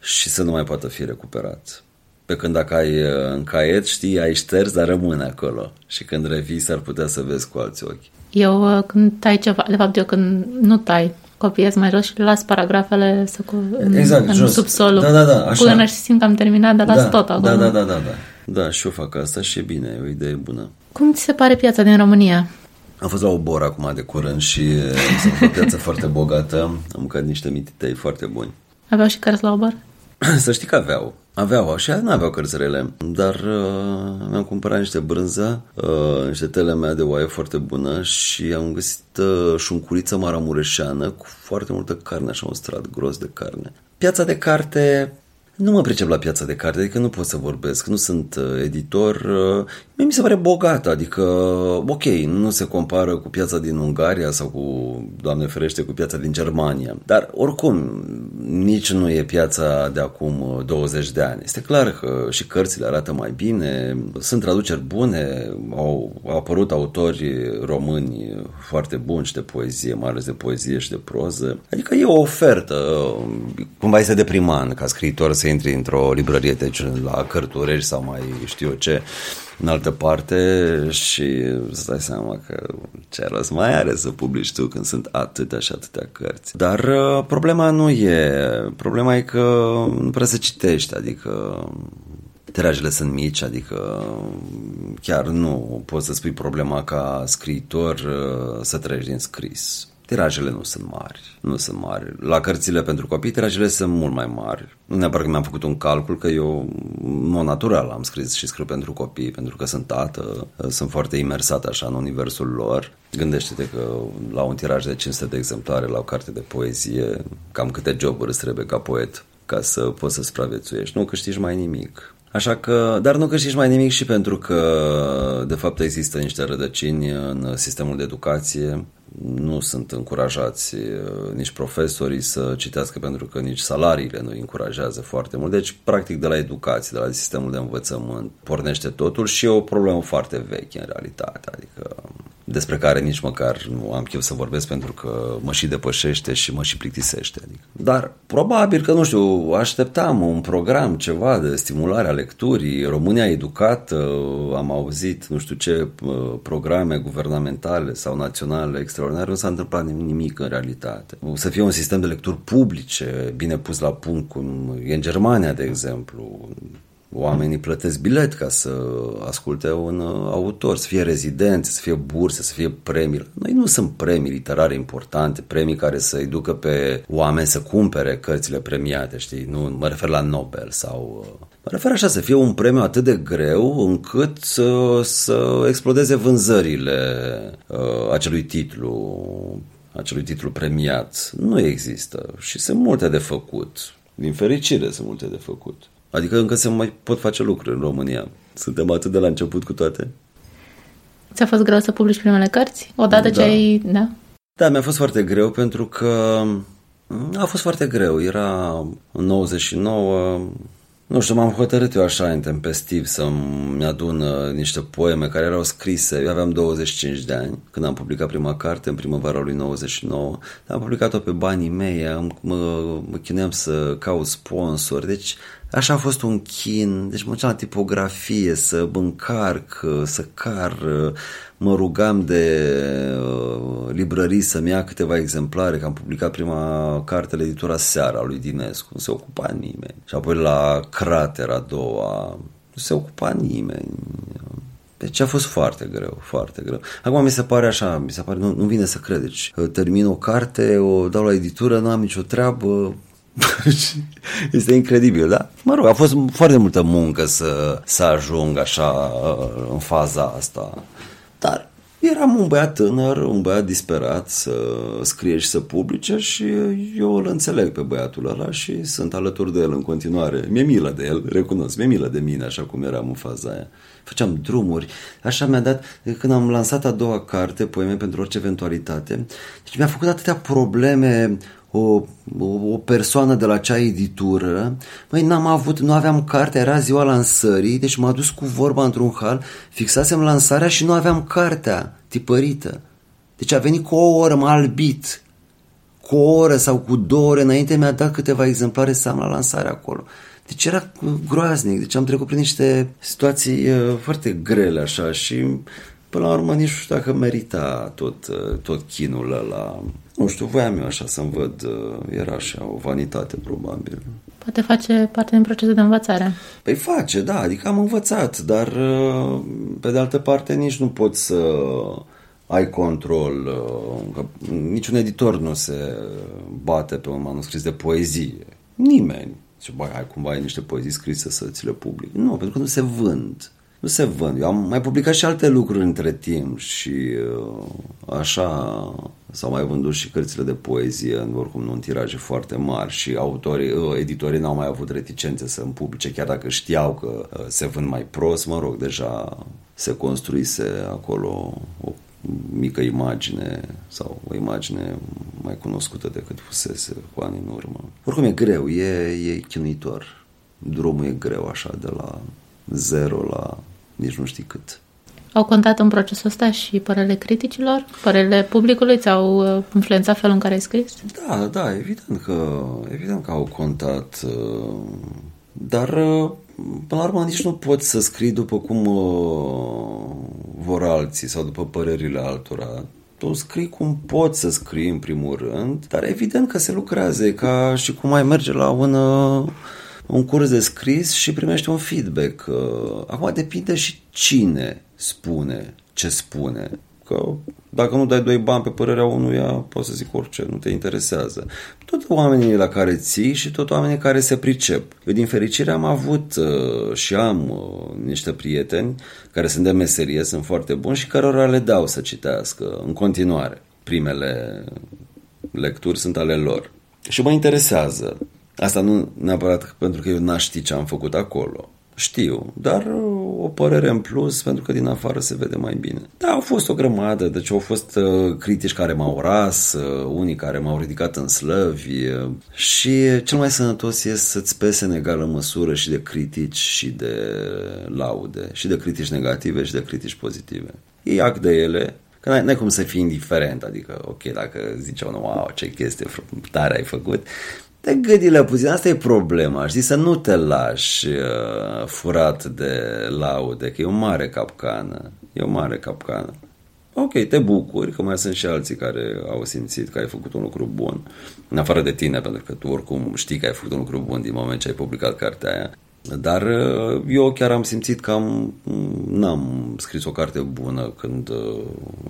și să nu mai poată fi recuperat. Pe când dacă ai în caiet, știi, ai șters, dar rămâne acolo. Și când revii, s-ar putea să vezi cu alți ochi. Eu când tai ceva, de fapt eu când nu tai, copiez mai jos și las paragrafele să cu, exact, în subsolul. Da, da, da, așa. Până și simt că am terminat, dar las da, tot acolo. Da, da, da, da, da. Da, și eu fac asta și e bine, e o idee bună. Cum ți se pare piața din România? Am fost la Obor acum de curând și sunt o piață foarte bogată. Am mâncat niște mititei foarte buni. Aveau și cărți la Obor? Să știi că aveau. Aveau, așa, n-aveau cărțărele, dar uh, mi-am cumpărat niște brânză, uh, niște tele mea de oaie foarte bună și am găsit uh, șuncuriță maramureșeană cu foarte multă carne, așa un strat gros de carne. Piața de carte, nu mă pricep la piața de carte, adică nu pot să vorbesc, nu sunt uh, editor, uh, mie mi se pare bogată, adică, ok, nu se compară cu piața din Ungaria sau cu, Doamne ferește, cu piața din Germania, dar oricum nici nu e piața de acum douăzeci de ani. Este clar că și cărțile arată mai bine, sunt traduceri bune, au, au apărut autori români foarte buni și de poezie, mai ales de poezie și de proză, adică e o ofertă, cumva este deprimant ca scriitor să intri într-o librărie, deci la Cărturești sau mai știu eu ce, în altă parte și să dai seama că ce rost mai are să publici tu când sunt atâtea și atâtea cărți. Dar uh, problema nu e, problema e că nu prea se citește, adică tirajele sunt mici, adică chiar nu poți să spui problema ca scriitor uh, să treci din scris. Tirajele nu sunt mari, nu sunt mari. La cărțile pentru copii, tirajele sunt mult mai mari. Nu neapărat că mi-am făcut un calcul, că eu, în natural, am scris și scriu pentru copii, pentru că sunt tată, sunt foarte imersat așa în universul lor. Gândește-te că la un tiraj de cinci sute de exemplare, la o carte de poezie, cam câte joburi îți trebuie ca poet ca să poți să supraviețuiești. Nu câștigi mai nimic. Așa că, dar nu câștigi mai nimic și pentru că, de fapt, există niște rădăcini în sistemul de educație. Nu sunt încurajați nici profesorii să citească pentru că nici salariile nu încurajează foarte mult. Deci, practic, de la educație, de la sistemul de învățământ pornește totul și e o problemă foarte veche în realitate, adică despre care nici măcar nu am chef să vorbesc pentru că mă și depășește și mă și plictisește. Adică. Dar probabil că, nu știu, așteptam un program, ceva de stimulare a lecturii. România educată, am auzit nu știu ce programe guvernamentale sau naționale extraordinare, nu s-a întâmplat nimic în realitate. Să fie un sistem de lecturi publice, bine pus la punct, cum e în Germania, de exemplu. Oamenii plătesc bilet ca să asculte un autor, să fie rezidenți, să fie burse, să fie premii. Noi nu sunt premii literare importante, premii care să-i ducă pe oameni să cumpere cărțile premiate, știi? Nu mă refer la Nobel sau... Mă refer așa, să fie un premiu atât de greu încât să, să explodeze vânzările uh, acelui titlu, acelui titlu premiat. Nu există și sunt multe de făcut. Din fericire sunt multe de făcut. Adică încă se mai pot face lucruri în România. Suntem atât de la început cu toate. Ți-a fost greu să publici primele cărți? Odată da. ce ai... Da? Da, mi-a fost foarte greu pentru că a fost foarte greu. Era în nouăzeci și nouă... Nu știu, m-am hotărât eu așa intempestiv să-mi adun niște poeme care erau scrise. Eu aveam douăzeci și cinci de ani când am publicat prima carte, în primăvara lui nouăzeci și nouă. Am publicat-o pe banii mei, mă, mă chineam să caut sponsori, deci Așa a fost un chin, deci mă duceam la tipografie să încarc, să car, mă rugam de librării să-mi ia câteva exemplare, că am publicat prima carte, Editura Seara, lui Dinescu, nu se ocupa nimeni. Și apoi la Cratera a doua, nu se ocupa nimeni. Deci a fost foarte greu, foarte greu. Acum mi se pare așa, mi se pare, nu, nu vine să cred, deci termin o carte, o dau la editură, nu am nicio treabă. Este incredibil, da? Mă rog, a fost foarte multă muncă să, să ajung așa în faza asta. Dar eram un băiat tânăr, un băiat disperat să scrie și să publice și eu îl înțeleg pe băiatul ăla și sunt alături de el în continuare. Mi-e milă de el, recunosc, mi-e milă de mine așa cum eram în faza aia. Făceam drumuri, așa mi-a dat, când am lansat a doua carte, Poeme pentru orice eventualitate, deci mi-a făcut atâtea probleme O, o, o persoană de la acea editură. Măi, n-am avut, nu aveam carte, era ziua lansării, deci m-a dus cu vorba într-un hal, fixasem lansarea și nu aveam cartea tipărită. Deci a venit cu o oră, m-a albit. Cu o oră sau cu două ore înainte mi-a dat câteva exemplare să am la lansare acolo. Deci era groaznic, deci am trecut prin niște situații uh, foarte grele așa și până la urmă nici nu știu dacă merita tot, uh, tot chinul ăla. Nu știu, voiam eu așa să-mi văd, era așa o vanitate probabil. Poate face parte din procesul de învățare. Păi face, da, adică am învățat, dar pe de altă parte nici nu poți să ai control, că niciun editor nu se bate pe un manuscris de poezie, nimeni. Zice, băi, hai cumva ai niște poezii scrise să ți le public. Nu, pentru că nu se vând. Nu se vând. Eu am mai publicat și alte lucruri între timp și așa s-au mai vândut și cărțile de poezie, oricum nu în tiraje foarte mari și autorii, editorii n-au mai avut reticențe să îmi publice, chiar dacă știau că se vând mai prost, mă rog, deja se construise acolo o mică imagine sau o imagine mai cunoscută decât fusese cu ani în urmă. Oricum e greu, e, e chinuitor. Drumul e greu așa de la zero la nici nu știi cât. Au contat în procesul ăsta și părerile criticilor? Părerile publicului ți-au influențat felul în care ai scris? Da, da, evident că, evident că au contat. Dar, până la urmă, nici nu poți să scrii după cum vor alții sau după părerile altora. Tu scrii cum poți să scrii, în primul rând, dar evident că se lucrează, ca și cum ai merge la un... un curs de scris și primești un feedback. Acum depinde și cine spune ce spune. Că dacă nu dai doi bani pe părerea unuia, poți să zic orice, nu te interesează. Tot oamenii la care ții și tot oamenii care se pricep. Eu din fericire am avut și am niște prieteni care sunt de meserie, sunt foarte buni și cărora le dau să citească în continuare. Primele lecturi sunt ale lor. Și mă interesează. Asta nu neapărat pentru că eu n-aș ști ce am făcut acolo. Știu, dar o părere în plus pentru că din afară se vede mai bine. Da, au fost o grămadă, deci au fost uh, critici care m-au ras, uh, unii care m-au ridicat în slăvi uh, și cel mai sănătos e să-ți pese în egală măsură și de critici și de laude, și de critici negative și de critici pozitive. Ei act de ele. Că n-ai, n-ai cum să fii indiferent, adică, ok, dacă zice unul, wow, ce chestie tare ai făcut... Te gâdi-le puțin, asta e problema, știi, să nu te lași uh, furat de laude, că e o mare capcană, e o mare capcană. Ok, te bucuri, că mai sunt și alții care au simțit că ai făcut un lucru bun, în afară de tine, pentru că tu oricum știi că ai făcut un lucru bun din moment ce ai publicat cartea aia. Dar uh, eu chiar am simțit că am, n-am scris o carte bună când uh,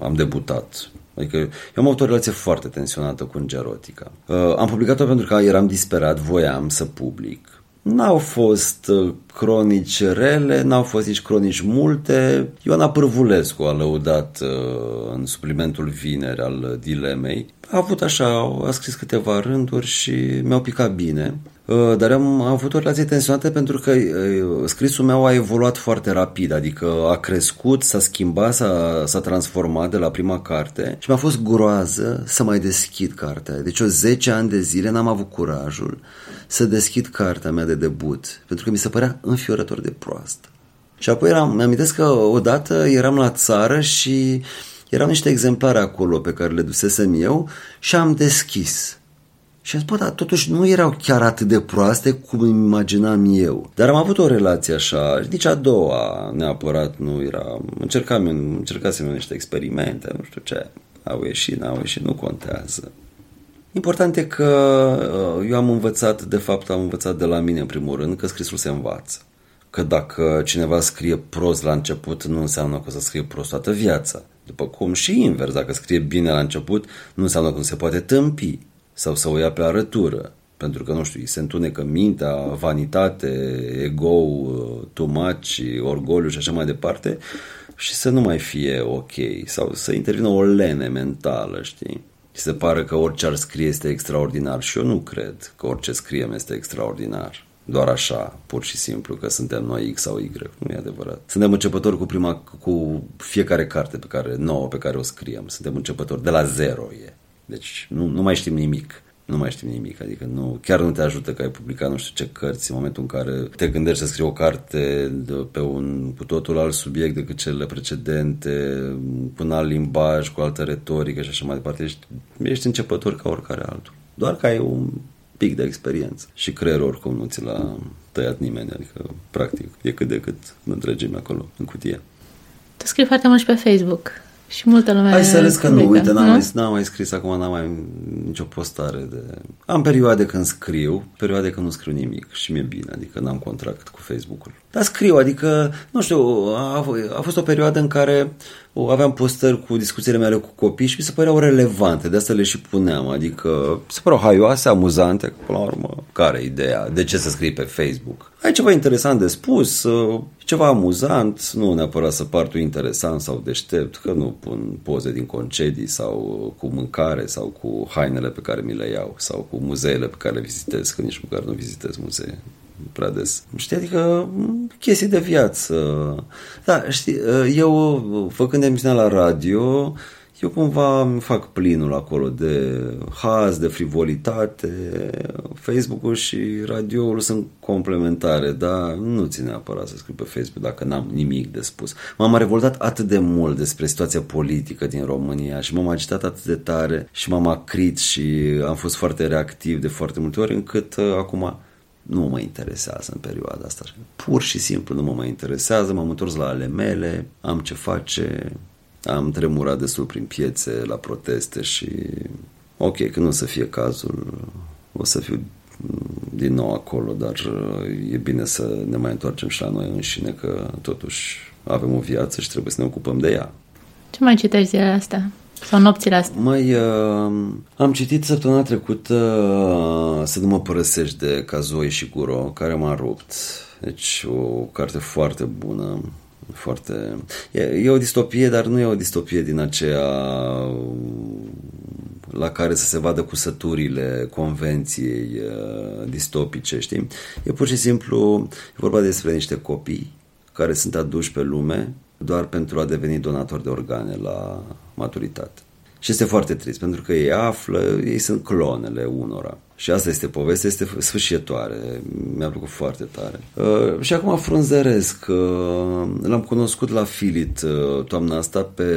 am debutat. Adică eu am avut o relație foarte tensionată cu Îngerotica. Uh, am publicat-o pentru că eram disperat, voiam să public. N-au fost uh, cronici rele, n-au fost nici cronici multe. Ioana Pârvulescu a lăudat uh, în suplimentul vineri al Dilemei. A avut așa, a scris câteva rânduri și mi-au picat bine. Uh, dar am avut o relație tensionată pentru că uh, scrisul meu a evoluat foarte rapid, adică a crescut, s-a schimbat, s-a, s-a transformat de la prima carte și mi-a fost groază să mai deschid cartea. Deci eu zece ani de zile n-am avut curajul să deschid cartea mea de debut, pentru că mi se părea înfiorător de proastă. Și apoi eram, mi-amintesc că odată eram la țară și erau niște exemplare acolo pe care le dusesem eu și am deschis. Și am spus, da, totuși nu erau chiar atât de proaste cum îmi imaginam eu. Dar am avut o relație așa, nici a doua neapărat nu era. Încercam, încercasem eu niște experimente, nu știu ce, au ieșit, n-au ieșit, nu contează. Important e că eu am învățat, de fapt am învățat de la mine în primul rând că scrisul se învață. Că dacă cineva scrie prost la început, nu înseamnă că o să scrie prost toată viața. După cum și invers, dacă scrie bine la început, nu înseamnă că nu se poate tâmpi sau să o ia pe arătură, pentru că, nu știu, se întunecă mintea, vanitate, ego, tumaci, orgoliu și așa mai departe și să nu mai fie ok sau să intervină o lene mentală, știi? Și se pare că orice ar scrie este extraordinar și eu nu cred că orice scriem este extraordinar. Doar așa, pur și simplu, că suntem noi X sau Y. Nu e adevărat. Suntem începători cu, prima, cu fiecare carte pe care, nouă pe care o scriem. Suntem începători de la zero e. Deci nu, nu mai știm nimic. Nu mai știm nimic. Adică nu, chiar nu te ajută că ai publicat nu știu ce cărți în momentul în care te gândești să scrii o carte pe un cu totul alt subiect decât cele precedente, cu un alt limbaj, cu altă retorică și așa mai departe. Ești, ești începător ca oricare altul. Doar că ai un pic de experiență. Și creierul oricum nu ți l-a tăiat nimeni, adică practic e cât de cât întregime acolo, în cutie. Tu scrii foarte mult și pe Facebook și multă lume... Hai să ales că publică, nu, uite, n-am, nu? Mai, n-am mai scris acum, n-am mai nicio postare de... Am perioade când scriu, perioade când nu scriu nimic și mi-e bine, adică n-am contract cu Facebook-ul. Dar scriu, adică, nu știu, a, a fost o perioadă în care aveam postări cu discuțiile mele cu copii și mi se păreau relevante, de asta le și puneam, adică se păreau haioase, amuzante, că până la urmă, care e ideea? De ce să scrii pe Facebook? Ai ceva interesant de spus, ceva amuzant, nu neapărat să par tu interesant sau deștept, că nu pun poze din concedii sau cu mâncare sau cu hainele pe care mi le iau sau cu muzeele pe care le vizitez, că nici măcar nu vizitez muzee. Prea des. Știi, adică chestii de viață. Da, știi, eu făcând emisiunea la radio, eu cumva îmi fac plinul acolo de haz, de frivolitate. Facebook-ul și radio-ul sunt complementare, dar nu țin neapărat să scriu pe Facebook dacă n-am nimic de spus. M-am revoltat atât de mult despre situația politică din România și m-am agitat atât de tare și m-am acrit și am fost foarte reactiv de foarte multe ori încât acum nu mă interesează în perioada asta. Pur și simplu nu mă mai interesează, m-am întors la ale mele, am ce face, am tremurat destul prin piețe, la proteste și ok, că nu o să fie cazul, o să fiu din nou acolo, dar e bine să ne mai întoarcem și la noi înșine, că totuși avem o viață și trebuie să ne ocupăm de ea. Ce mai citești zilele astea? Sau nopțile astea? Mai uh, am citit săptămâna trecută uh, Să nu mă părăsești de Kazuo Ishiguro, care m-a rupt. Deci o carte foarte bună, foarte... E, e o distopie, dar nu e o distopie din aceea la care să se vadă cusăturile convenției uh, distopice, știi? E pur și simplu, e vorba despre niște copii care sunt aduși pe lume doar pentru a deveni donatori de organe la maturitate. Și este foarte trist, pentru că ei află, ei sunt clonele unora. Și asta este povestea, este sfârșietoare. Mi-a plăcut foarte tare. Uh, și acum frunzăresc. Uh, l-am cunoscut la Filit uh, toamna asta pe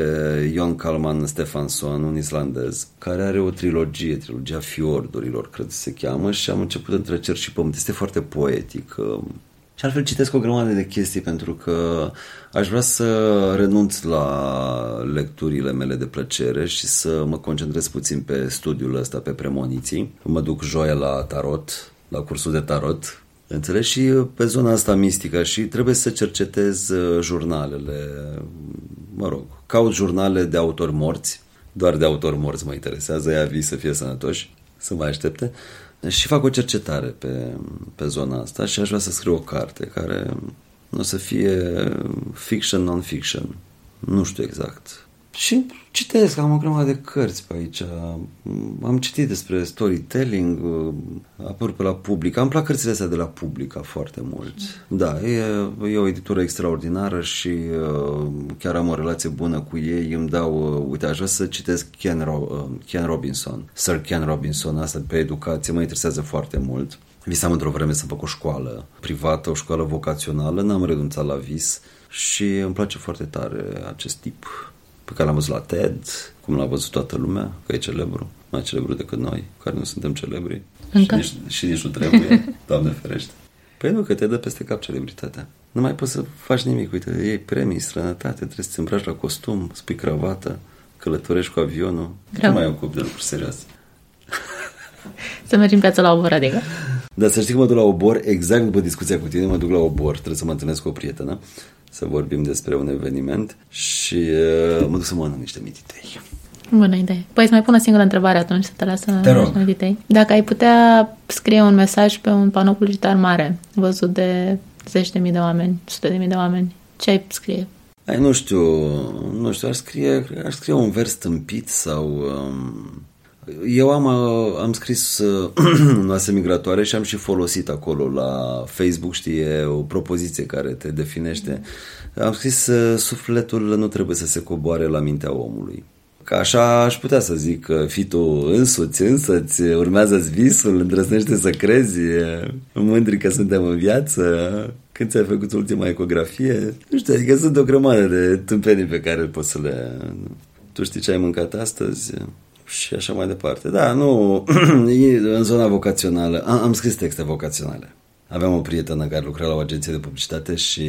Jon Kalman Stefansson, un islandez, care are o trilogie, trilogia Fiordurilor, cred că se cheamă, și am început Între cer și pământ. Este foarte poetic. Uh, Și altfel citesc o grămadă de chestii pentru că aș vrea să renunț la lecturile mele de plăcere și să mă concentrez puțin pe studiul ăsta, pe premoniții. Mă duc joia la tarot, la cursul de tarot, înțelegi? Și pe zona asta mistică și trebuie să cercetez jurnalele, mă rog, caut jurnale de autori morți, doar de autori morți mă interesează, ea vii să fie sănătoși, să mă aștepte. Și fac o cercetare pe, pe zona asta și aș vrea să scriu o carte care o să fie fiction, non-fiction. Nu știu exact. Și citesc, am o grămadă de cărți pe aici. Am citit despre storytelling, apar pe la Publica. Îmi plac cărțile astea de la Publica foarte mult. Da, e, e o editură extraordinară și chiar am o relație bună cu ei. Îmi dau, uite, aș vrea să citesc Ken, Ro- Ken Robinson. Sir Ken Robinson, asta pe educație, mă interesează foarte mult. Visam într-o vreme să fac o școală privată, o școală vocațională, n-am renunțat la vis și îmi place foarte tare acest tip, pe care l-am văzut la TED, cum l-a văzut toată lumea, că e celebru. mai celebru decât noi, care nu suntem celebri. Încă? Și nici, și nici nu trebuie, Doamne ferește. Păi nu, că te dă peste cap celebritatea. Nu mai poți să faci nimic. Uite, iei premii, străinătate, trebuie să te îmbraci la costum, spui cravată, călătorești cu avionul. Bravo. Nu mai ocupi de lucruri serioase. Să mergem piața la Obor, adică? Dar să știi că mă duc la Obor, exact după discuția cu tine, mă duc la Obor, trebuie să mă întâlnesc cu o prietenă, să vorbim despre un eveniment și uh, mă duc să mănânc niște mititei. Bună idee. Păi îți mai pun o singură întrebare atunci să te las să mănânci mititei. Dacă ai putea scrie un mesaj pe un panou publicitar mare, văzut de zeci de mii de oameni, sute de mii de oameni, ce ai scrie? Ai, nu știu, nu știu, aș scrie, aș scrie un vers tâmpit sau... Um... Eu am, am scris uh, Oase Migratoare și am și folosit acolo la Facebook, știi, o propoziție care te definește. Am scris uh, sufletul nu trebuie să se coboare la mintea omului. Că așa aș putea să zic, uh, fii tu însuți, însă-ți, urmează-ți visul, îndrăznește să crezi, mândri că suntem în viață, când ți-ai făcut ultima ecografie. Nu știu, adică sunt o grămadă de tâmpenii pe care poți să le... Tu știi ce ai mâncat astăzi? Și așa mai departe. Da, nu, în zona vocațională. Am, am scris texte vocaționale. Aveam o prietenă care lucra la o agenție de publicitate și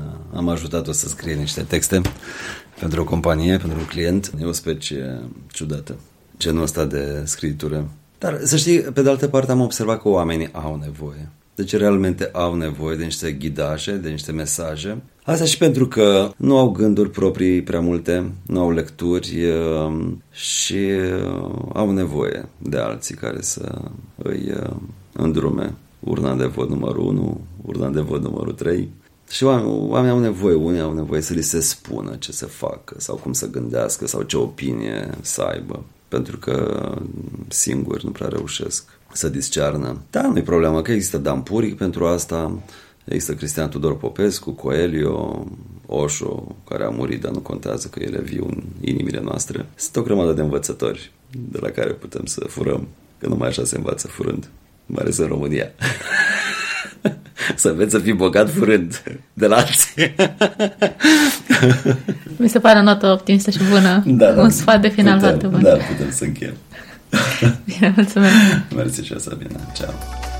uh, am ajutat-o să scrie niște texte pentru o companie, pentru un client. E o specie ciudată, genul ăsta de scriitură. Dar, să știi, pe de altă parte am observat că oamenii au nevoie. Deci, realmente au nevoie de niște ghidaje, de niște mesaje. Asta și pentru că nu au gânduri proprii prea multe, nu au lecturi și au nevoie de alții care să îi îndrume. Urna de vot numărul unu, urna de vot numărul trei. Și oamenii au nevoie, unii au nevoie să li se spună ce să facă sau cum să gândească sau ce opinie să aibă, pentru că singuri nu prea reușesc să discearnă. Da, nu-i problemă, că există Dan Puric pentru asta, există Cristian Tudor Popescu, Coelho, Osho, care a murit, dar nu contează că el e viu în inimile noastre. Sunt o grămadă de învățători de la care putem să furăm, că numai așa se învață furând, mai ales în România. Să înveți să fii bogat furând de la alții. Mi se pare o notă optimistă și bună. Da, da, un sfat de final foarte bun. Da, putem să încheiem. Bine, mulțumesc. Mersi și eu, Sabina. Ceau.